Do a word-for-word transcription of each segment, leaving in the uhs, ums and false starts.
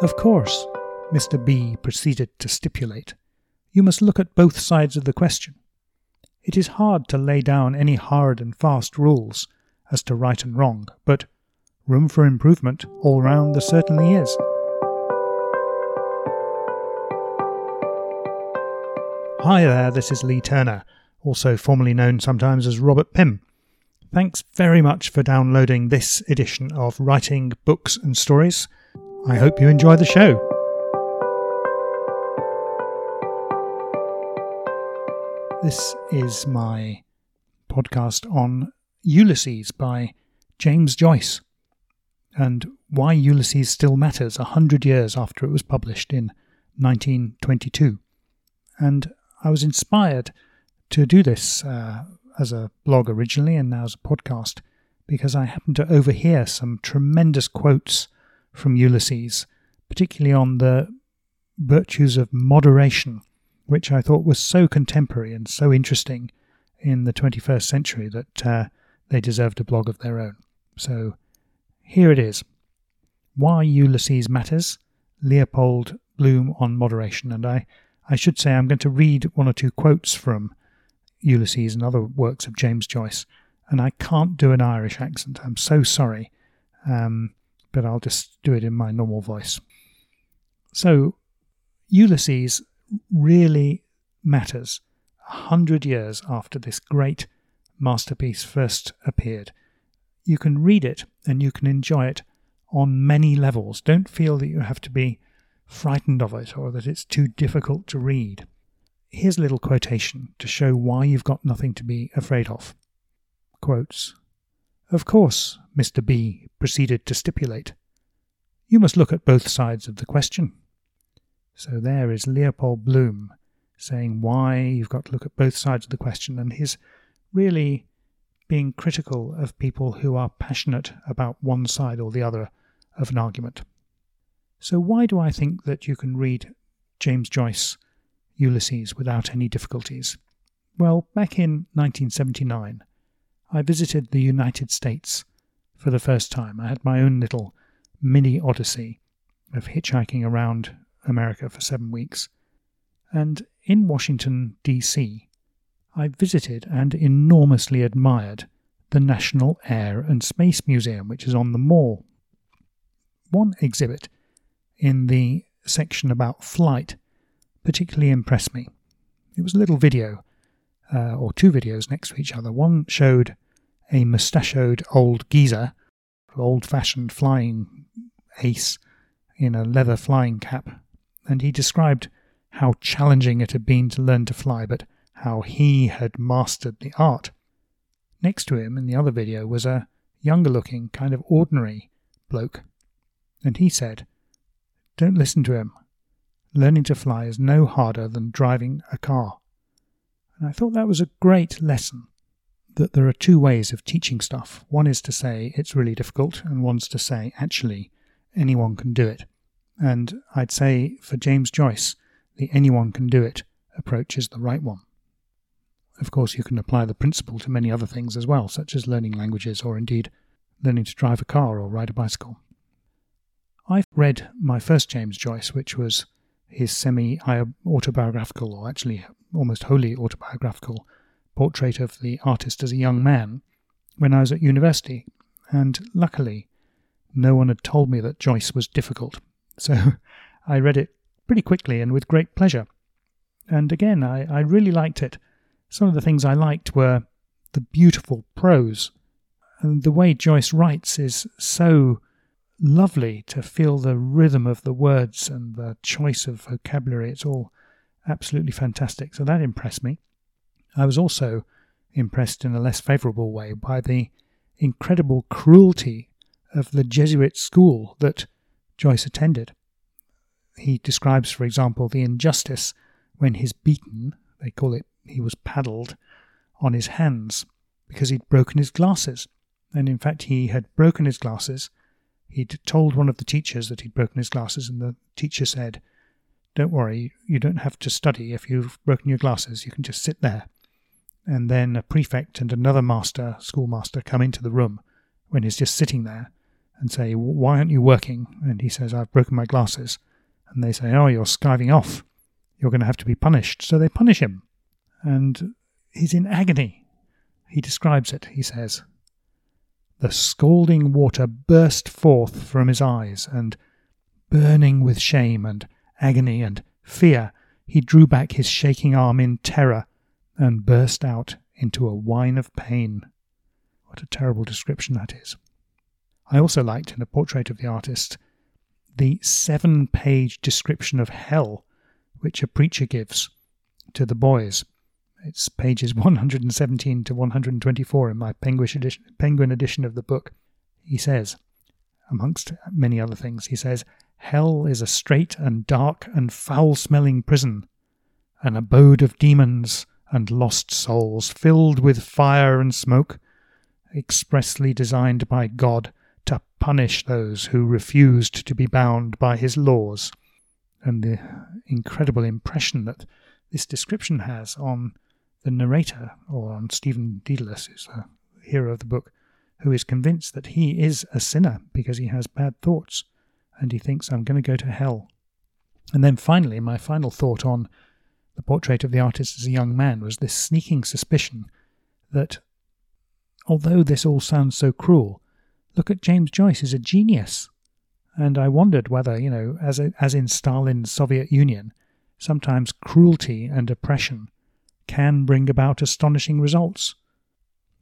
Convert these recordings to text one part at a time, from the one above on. Of course, Mister B proceeded to stipulate, you must look at both sides of the question. It is hard to lay down any hard and fast rules as to right and wrong, but room for improvement all round there certainly is. Hi there, this is Lee Turner, also formerly known sometimes as Robert Pym. Thanks very much for downloading this edition of Writing Books and Stories. I hope you enjoy the show. This is my podcast on Ulysses by James Joyce, and why Ulysses still matters a hundred years after it was published in nineteen twenty-two. And I was inspired to do this uh, as a blog originally and now as a podcast because I happened to overhear some tremendous quotes from Ulysses, particularly on the virtues of moderation, which I thought was so contemporary and so interesting in the twenty-first century that uh, they deserved a blog of their own. So here it is. Why Ulysses Matters, Leopold Bloom on Moderation. And I I should say I'm going to read one or two quotes from Ulysses and other works of James Joyce, and I can't do an Irish accent. I'm so sorry, um, but I'll just do it in my normal voice. So, Ulysses really matters a hundred years after this great masterpiece first appeared. You can read it and you can enjoy it on many levels. Don't feel that you have to be frightened of it or that it's too difficult to read. Here's a little quotation to show why you've got nothing to be afraid of. Quotes. Of course, Mister B proceeded to stipulate, you must look at both sides of the question. So there is Leopold Bloom saying why you've got to look at both sides of the question, and his really being critical of people who are passionate about one side or the other of an argument. So why do I think that you can read James Joyce, Ulysses, without any difficulties? Well, back in nineteen seventy-nine, I visited the United States for the first time. I had my own little mini-odyssey of hitchhiking around America for seven weeks. And in Washington, D C, I visited and enormously admired the National Air and Space Museum, which is on the Mall. One exhibit in the section about flight particularly impressed me. It was a little video, uh, or two videos next to each other. One showed a mustachioed old geezer, old-fashioned flying ace in a leather flying cap, and he described how challenging it had been to learn to fly, but how he had mastered the art. Next to him in the other video was a younger-looking, kind of ordinary bloke, and he said, don't listen to him. Learning to fly is no harder than driving a car. And I thought that was a great lesson, that there are two ways of teaching stuff. One is to say it's really difficult, and one's to say, actually, anyone can do it. And I'd say for James Joyce, the anyone can do it approach is the right one. Of course, you can apply the principle to many other things as well, such as learning languages or indeed learning to drive a car or ride a bicycle. I read my first James Joyce, which was his semi-autobiographical, or actually almost wholly autobiographical, portrait of the artist as a young man when I was at university, and luckily no one had told me that Joyce was difficult, so I read it pretty quickly and with great pleasure. And again, I, I really liked it. Some of the things I liked were the beautiful prose, and the way Joyce writes is so lovely to feel the rhythm of the words and the choice of vocabulary. It's all absolutely fantastic. So that impressed me. I was also impressed in a less favourable way by the incredible cruelty of the Jesuit school that Joyce attended. He describes, for example, the injustice when he's beaten, they call it he was paddled, on his hands because he'd broken his glasses. And in fact, he had broken his glasses. He'd told one of the teachers that he'd broken his glasses, and the teacher said, don't worry, you don't have to study if you've broken your glasses, you can just sit there. And then a prefect and another master, schoolmaster, come into the room when he's just sitting there and say, why aren't you working? And he says, I've broken my glasses. And they say, oh, you're skiving off. You're going to have to be punished. So they punish him. And he's in agony. He describes it, he says. The scalding water burst forth from his eyes, and burning with shame and agony and fear, he drew back his shaking arm in terror and burst out into a whine of pain. What a terrible description that is. I also liked, in a portrait of the artist, the seven-page description of hell which a preacher gives to the boys. It's pages one hundred seventeen to one hundred twenty-four in my Penguin edition, Penguin edition of the book. He says, amongst many other things, he says, hell is a straight and dark and foul-smelling prison, an abode of demons and lost souls, filled with fire and smoke, expressly designed by God to punish those who refused to be bound by his laws. And the incredible impression that this description has on the narrator, or on Stephen Dedalus, who's the hero of the book, who is convinced that he is a sinner because he has bad thoughts, and he thinks, I'm going to go to hell. And then finally, my final thought on the portrait of the artist as a young man was this sneaking suspicion that, although this all sounds so cruel, look at James Joyce as a genius. And I wondered whether, you know, as a, as in Stalin's Soviet Union, sometimes cruelty and oppression can bring about astonishing results.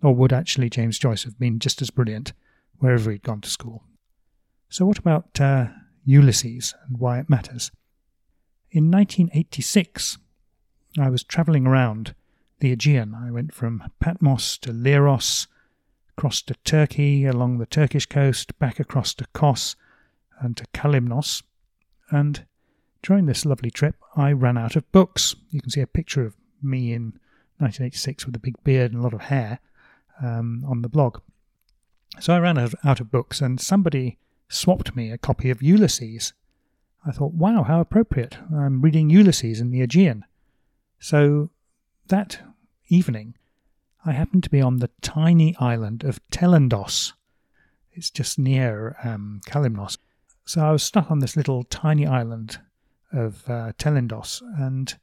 Or would actually James Joyce have been just as brilliant wherever he'd gone to school? So what about uh, Ulysses and why it matters? In nineteen eighty-six, I was travelling around the Aegean. I went from Patmos to Leros, across to Turkey, along the Turkish coast, back across to Kos and to Kalymnos, and during this lovely trip, I ran out of books. You can see a picture of me in nineteen eighty-six with a big beard and a lot of hair um, on the blog. So I ran out of books, and somebody swapped me a copy of Ulysses. I thought, wow, how appropriate. I'm reading Ulysses in the Aegean. So that evening, I happened to be on the tiny island of Telendos. It's just near um, Kalymnos. So I was stuck on this little tiny island of uh, Telendos, and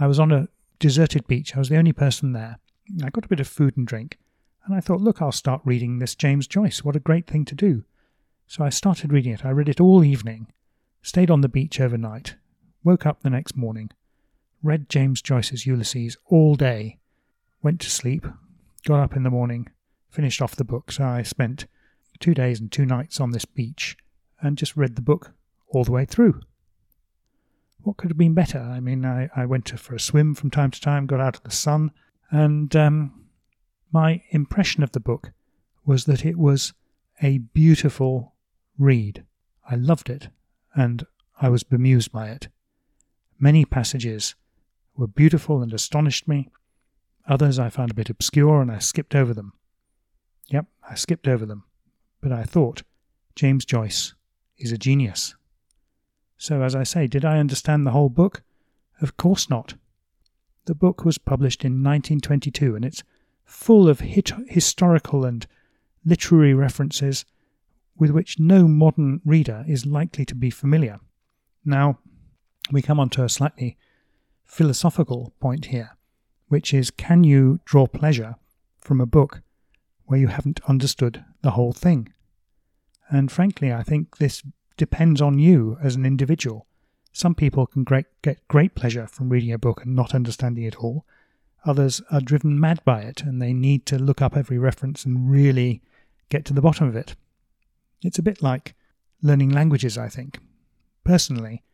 I was on a deserted beach. I was the only person there. I got a bit of food and drink, and I thought, look, I'll start reading this James Joyce. What a great thing to do. So I started reading it. I read it all evening, stayed on the beach overnight, woke up the next morning, read James Joyce's Ulysses all day, went to sleep, got up in the morning, finished off the book. So I spent two days and two nights on this beach and just read the book all the way through. What could have been better? I mean, I, I went for a swim from time to time, got out of the sun, and um, my impression of the book was that it was a beautiful read. I loved it, and I was bemused by it. Many passages were beautiful and astonished me. Others I found a bit obscure, and I skipped over them. Yep, I skipped over them. But I thought, James Joyce is a genius. So, as I say, did I understand the whole book? Of course not. The book was published in nineteen twenty-two, and it's full of hit- historical and literary references with which no modern reader is likely to be familiar. Now, we come on to a slightly philosophical point here, which is, can you draw pleasure from a book where you haven't understood the whole thing? And frankly, I think this depends on you as an individual. Some people can great, get great pleasure from reading a book and not understanding it all. Others are driven mad by it, and they need to look up every reference and really get to the bottom of it. It's a bit like learning languages, I think. Personally,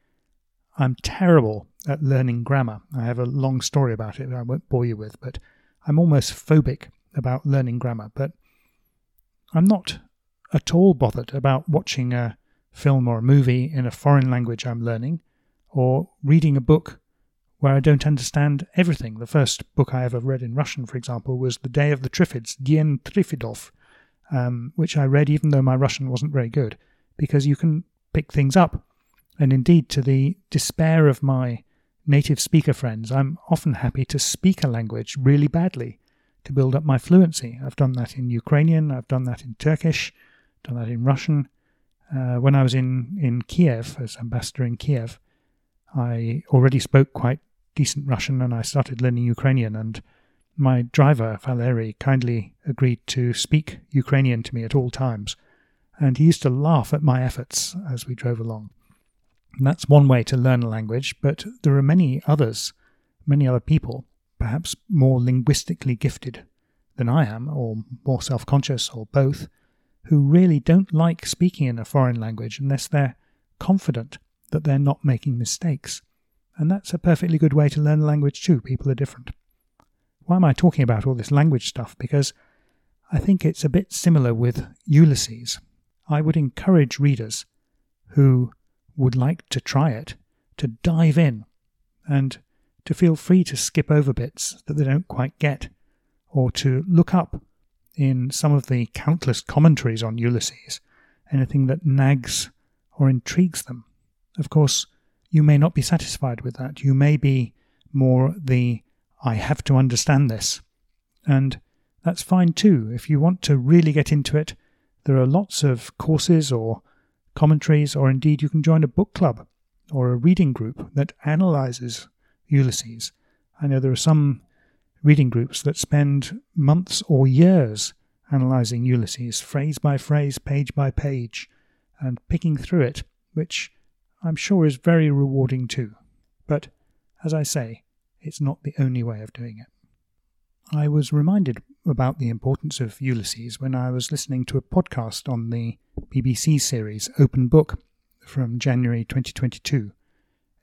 I'm terrible at learning grammar. I have a long story about it that I won't bore you with, but I'm almost phobic about learning grammar. But I'm not at all bothered about watching a film or a movie in a foreign language I'm learning, or reading a book where I don't understand everything. The first book I ever read in Russian, for example, was The Day of the Trifids, Dien Trifidov, um, which I read even though my Russian wasn't very good, because you can pick things up. And indeed, to the despair of my native speaker friends, I'm often happy to speak a language really badly to build up my fluency. I've done that in Ukrainian, I've done that in Turkish, done that in Russian, uh, when I was in, in Kiev, as ambassador in Kiev, I already spoke quite decent Russian, and I started learning Ukrainian, and my driver, Valery, kindly agreed to speak Ukrainian to me at all times, and he used to laugh at my efforts as we drove along. And that's one way to learn a language, but there are many others, many other people, perhaps more linguistically gifted than I am, or more self-conscious, or both, who really don't like speaking in a foreign language unless they're confident that they're not making mistakes. And that's a perfectly good way to learn a language too. People are different. Why am I talking about all this language stuff? Because I think it's a bit similar with Ulysses. I would encourage readers who would like to try it to dive in and to feel free to skip over bits that they don't quite get, or to look up in some of the countless commentaries on Ulysses anything that nags or intrigues them. Of course, you may not be satisfied with that. You may be more the, I have to understand this. And that's fine too. If you want to really get into it, there are lots of courses or commentaries, or indeed you can join a book club or a reading group that analyses Ulysses. I know there are some reading groups that spend months or years analysing Ulysses, phrase by phrase, page by page, and picking through it, which I'm sure is very rewarding too. But, as I say, it's not the only way of doing it. I was reminded about the importance of Ulysses when I was listening to a podcast on the B B C series Open Book from January twenty twenty-two,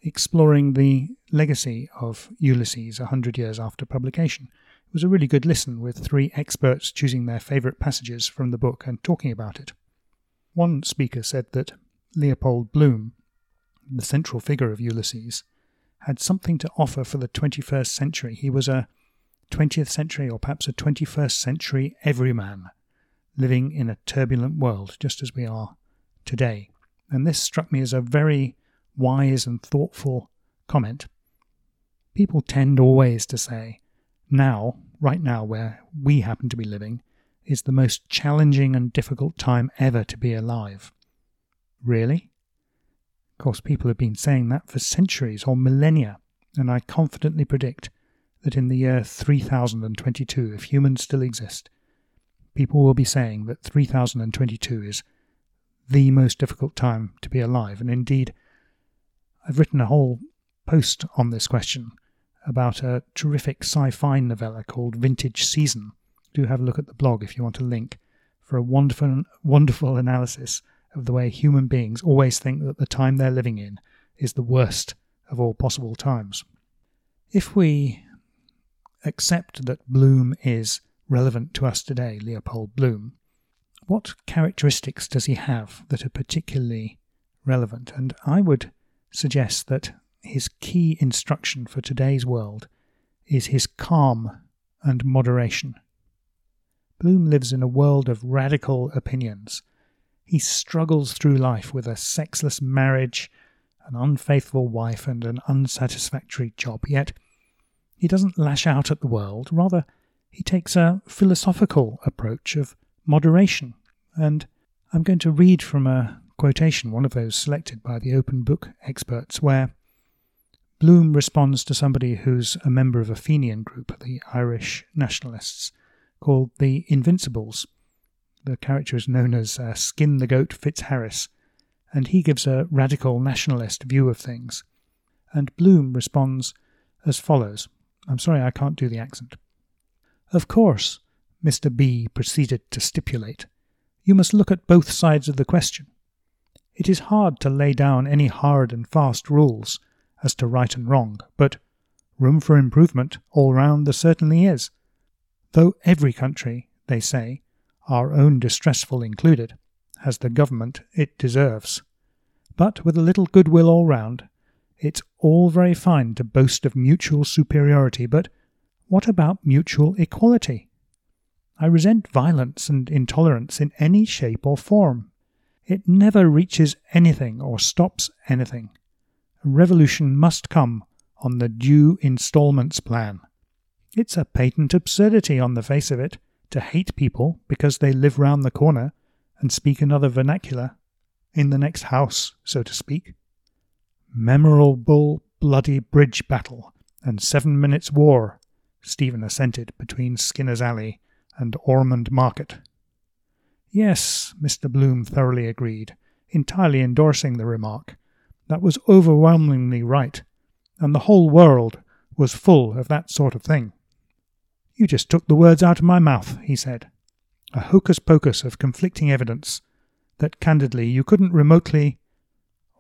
exploring the legacy of Ulysses one hundred years after publication. It was a really good listen, with three experts choosing their favourite passages from the book and talking about it. One speaker said that Leopold Bloom, the central figure of Ulysses, had something to offer for the twenty-first century. He was a twentieth century, or perhaps a twenty-first century everyman, living in a turbulent world, just as we are today. And this struck me as a very wise and thoughtful comment. People tend always to say, now, right now, where we happen to be living, is the most challenging and difficult time ever to be alive. Really? Of course, people have been saying that for centuries or millennia, and I confidently predict that in the year three thousand twenty-two, if humans still exist, people will be saying that three thousand twenty-two is the most difficult time to be alive. And indeed, I've written a whole post on this question about a terrific sci-fi novella called Vintage Season. Do have a look at the blog if you want a link for a wonderful, wonderful analysis of the way human beings always think that the time they're living in is the worst of all possible times. If we accept that Bloom is relevant to us today, Leopold Bloom, what characteristics does he have that are particularly relevant? And I would suggest that his key instruction for today's world is his calm and moderation. Bloom lives in a world of radical opinions. He struggles through life with a sexless marriage, an unfaithful wife, and an unsatisfactory job, yet he doesn't lash out at the world. Rather, he takes a philosophical approach of moderation. And I'm going to read from a quotation, one of those selected by the Open Book experts, where Bloom responds to somebody who's a member of a Fenian group, the Irish nationalists, called the Invincibles. The character is known as uh, Skin the Goat Fitzharris, and he gives a radical nationalist view of things. And Bloom responds as follows. I'm sorry, I can't do the accent. Of course, Mister B proceeded to stipulate, you must look at both sides of the question. It is hard to lay down any hard and fast rules as to right and wrong, but room for improvement all round there certainly is, though every country, they say, our own distressful included, has the government it deserves. But with a little goodwill all round, it's all very fine to boast of mutual superiority, but what about mutual equality? I resent violence and intolerance in any shape or form. It never reaches anything or stops anything. A revolution must come on the due instalments plan. It's a patent absurdity on the face of it to hate people because they live round the corner and speak another vernacular. in the next house, so to speak. Memorable bloody bridge battle and seven minutes' war, Stephen assented, between Skinner's Alley and Ormond Market. Yes, Mister Bloom thoroughly agreed, entirely endorsing the remark. That was overwhelmingly right, and the whole world was full of that sort of thing. You just took the words out of my mouth, he said. A hocus-pocus of conflicting evidence that, candidly, you couldn't remotely...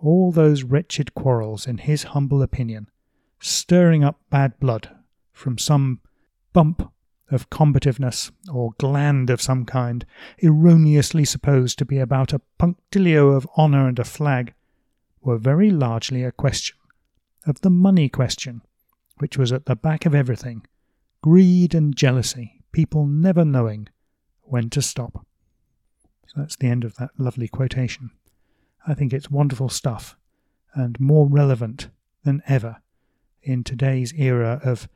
All those wretched quarrels, in his humble opinion, stirring up bad blood from some bump of combativeness or gland of some kind, erroneously supposed to be about a punctilio of honour and a flag, were very largely a question of the money question, which was at the back of everything, greed and jealousy, people never knowing when to stop. So that's the end of that lovely quotation. I think it's wonderful stuff, and more relevant than ever in today's era of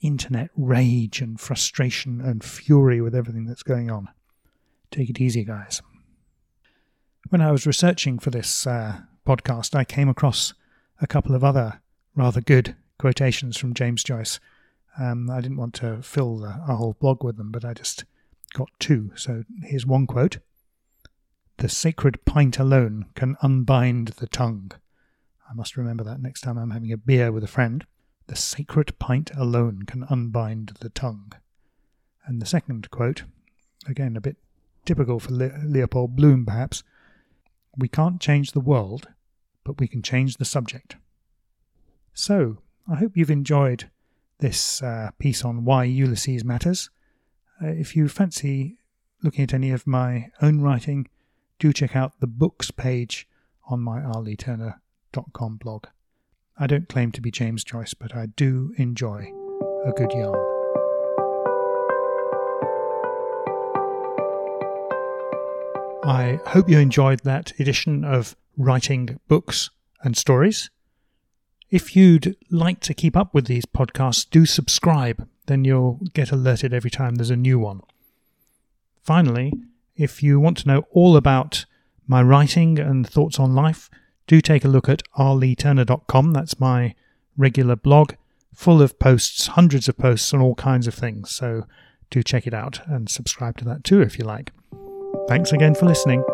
internet rage and frustration and fury with everything that's going on. Take it easy, guys. When I was researching for this uh, podcast, I came across a couple of other rather good quotations from James Joyce. Um, I didn't want to fill the, our whole blog with them, but I just got two. So here's one quote. The sacred pint alone can unbind the tongue. I must remember that next time I'm having a beer with a friend. The sacred pint alone can unbind the tongue. And the second quote, again a bit typical for Le- Leopold Bloom perhaps, we can't change the world, but we can change the subject. So, I hope you've enjoyed this uh, piece on why Ulysses matters. Uh, if you fancy looking at any of my own writing, do check out the books page on my arlie turner dot com blog. I don't claim to be James Joyce, but I do enjoy a good yarn. I hope you enjoyed that edition of Writing Books and Stories. If you'd like to keep up with these podcasts, do subscribe, then you'll get alerted every time there's a new one. Finally, if you want to know all about my writing and thoughts on life, do take a look at r lee turner dot com. That's my regular blog, full of posts, hundreds of posts on all kinds of things. So do check it out and subscribe to that too if you like. Thanks again for listening.